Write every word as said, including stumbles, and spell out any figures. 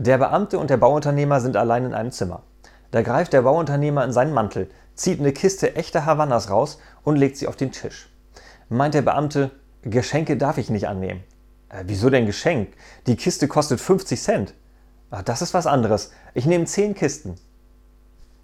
Der Beamte und der Bauunternehmer sind allein in einem Zimmer. Da greift der Bauunternehmer in seinen Mantel, zieht eine Kiste echter Havannas raus und legt sie auf den Tisch. Meint der Beamte, Geschenke darf ich nicht annehmen. Äh, wieso denn Geschenk? Die Kiste kostet fünfzig Cent. Ach, das ist was anderes. Ich nehme zehn Kisten.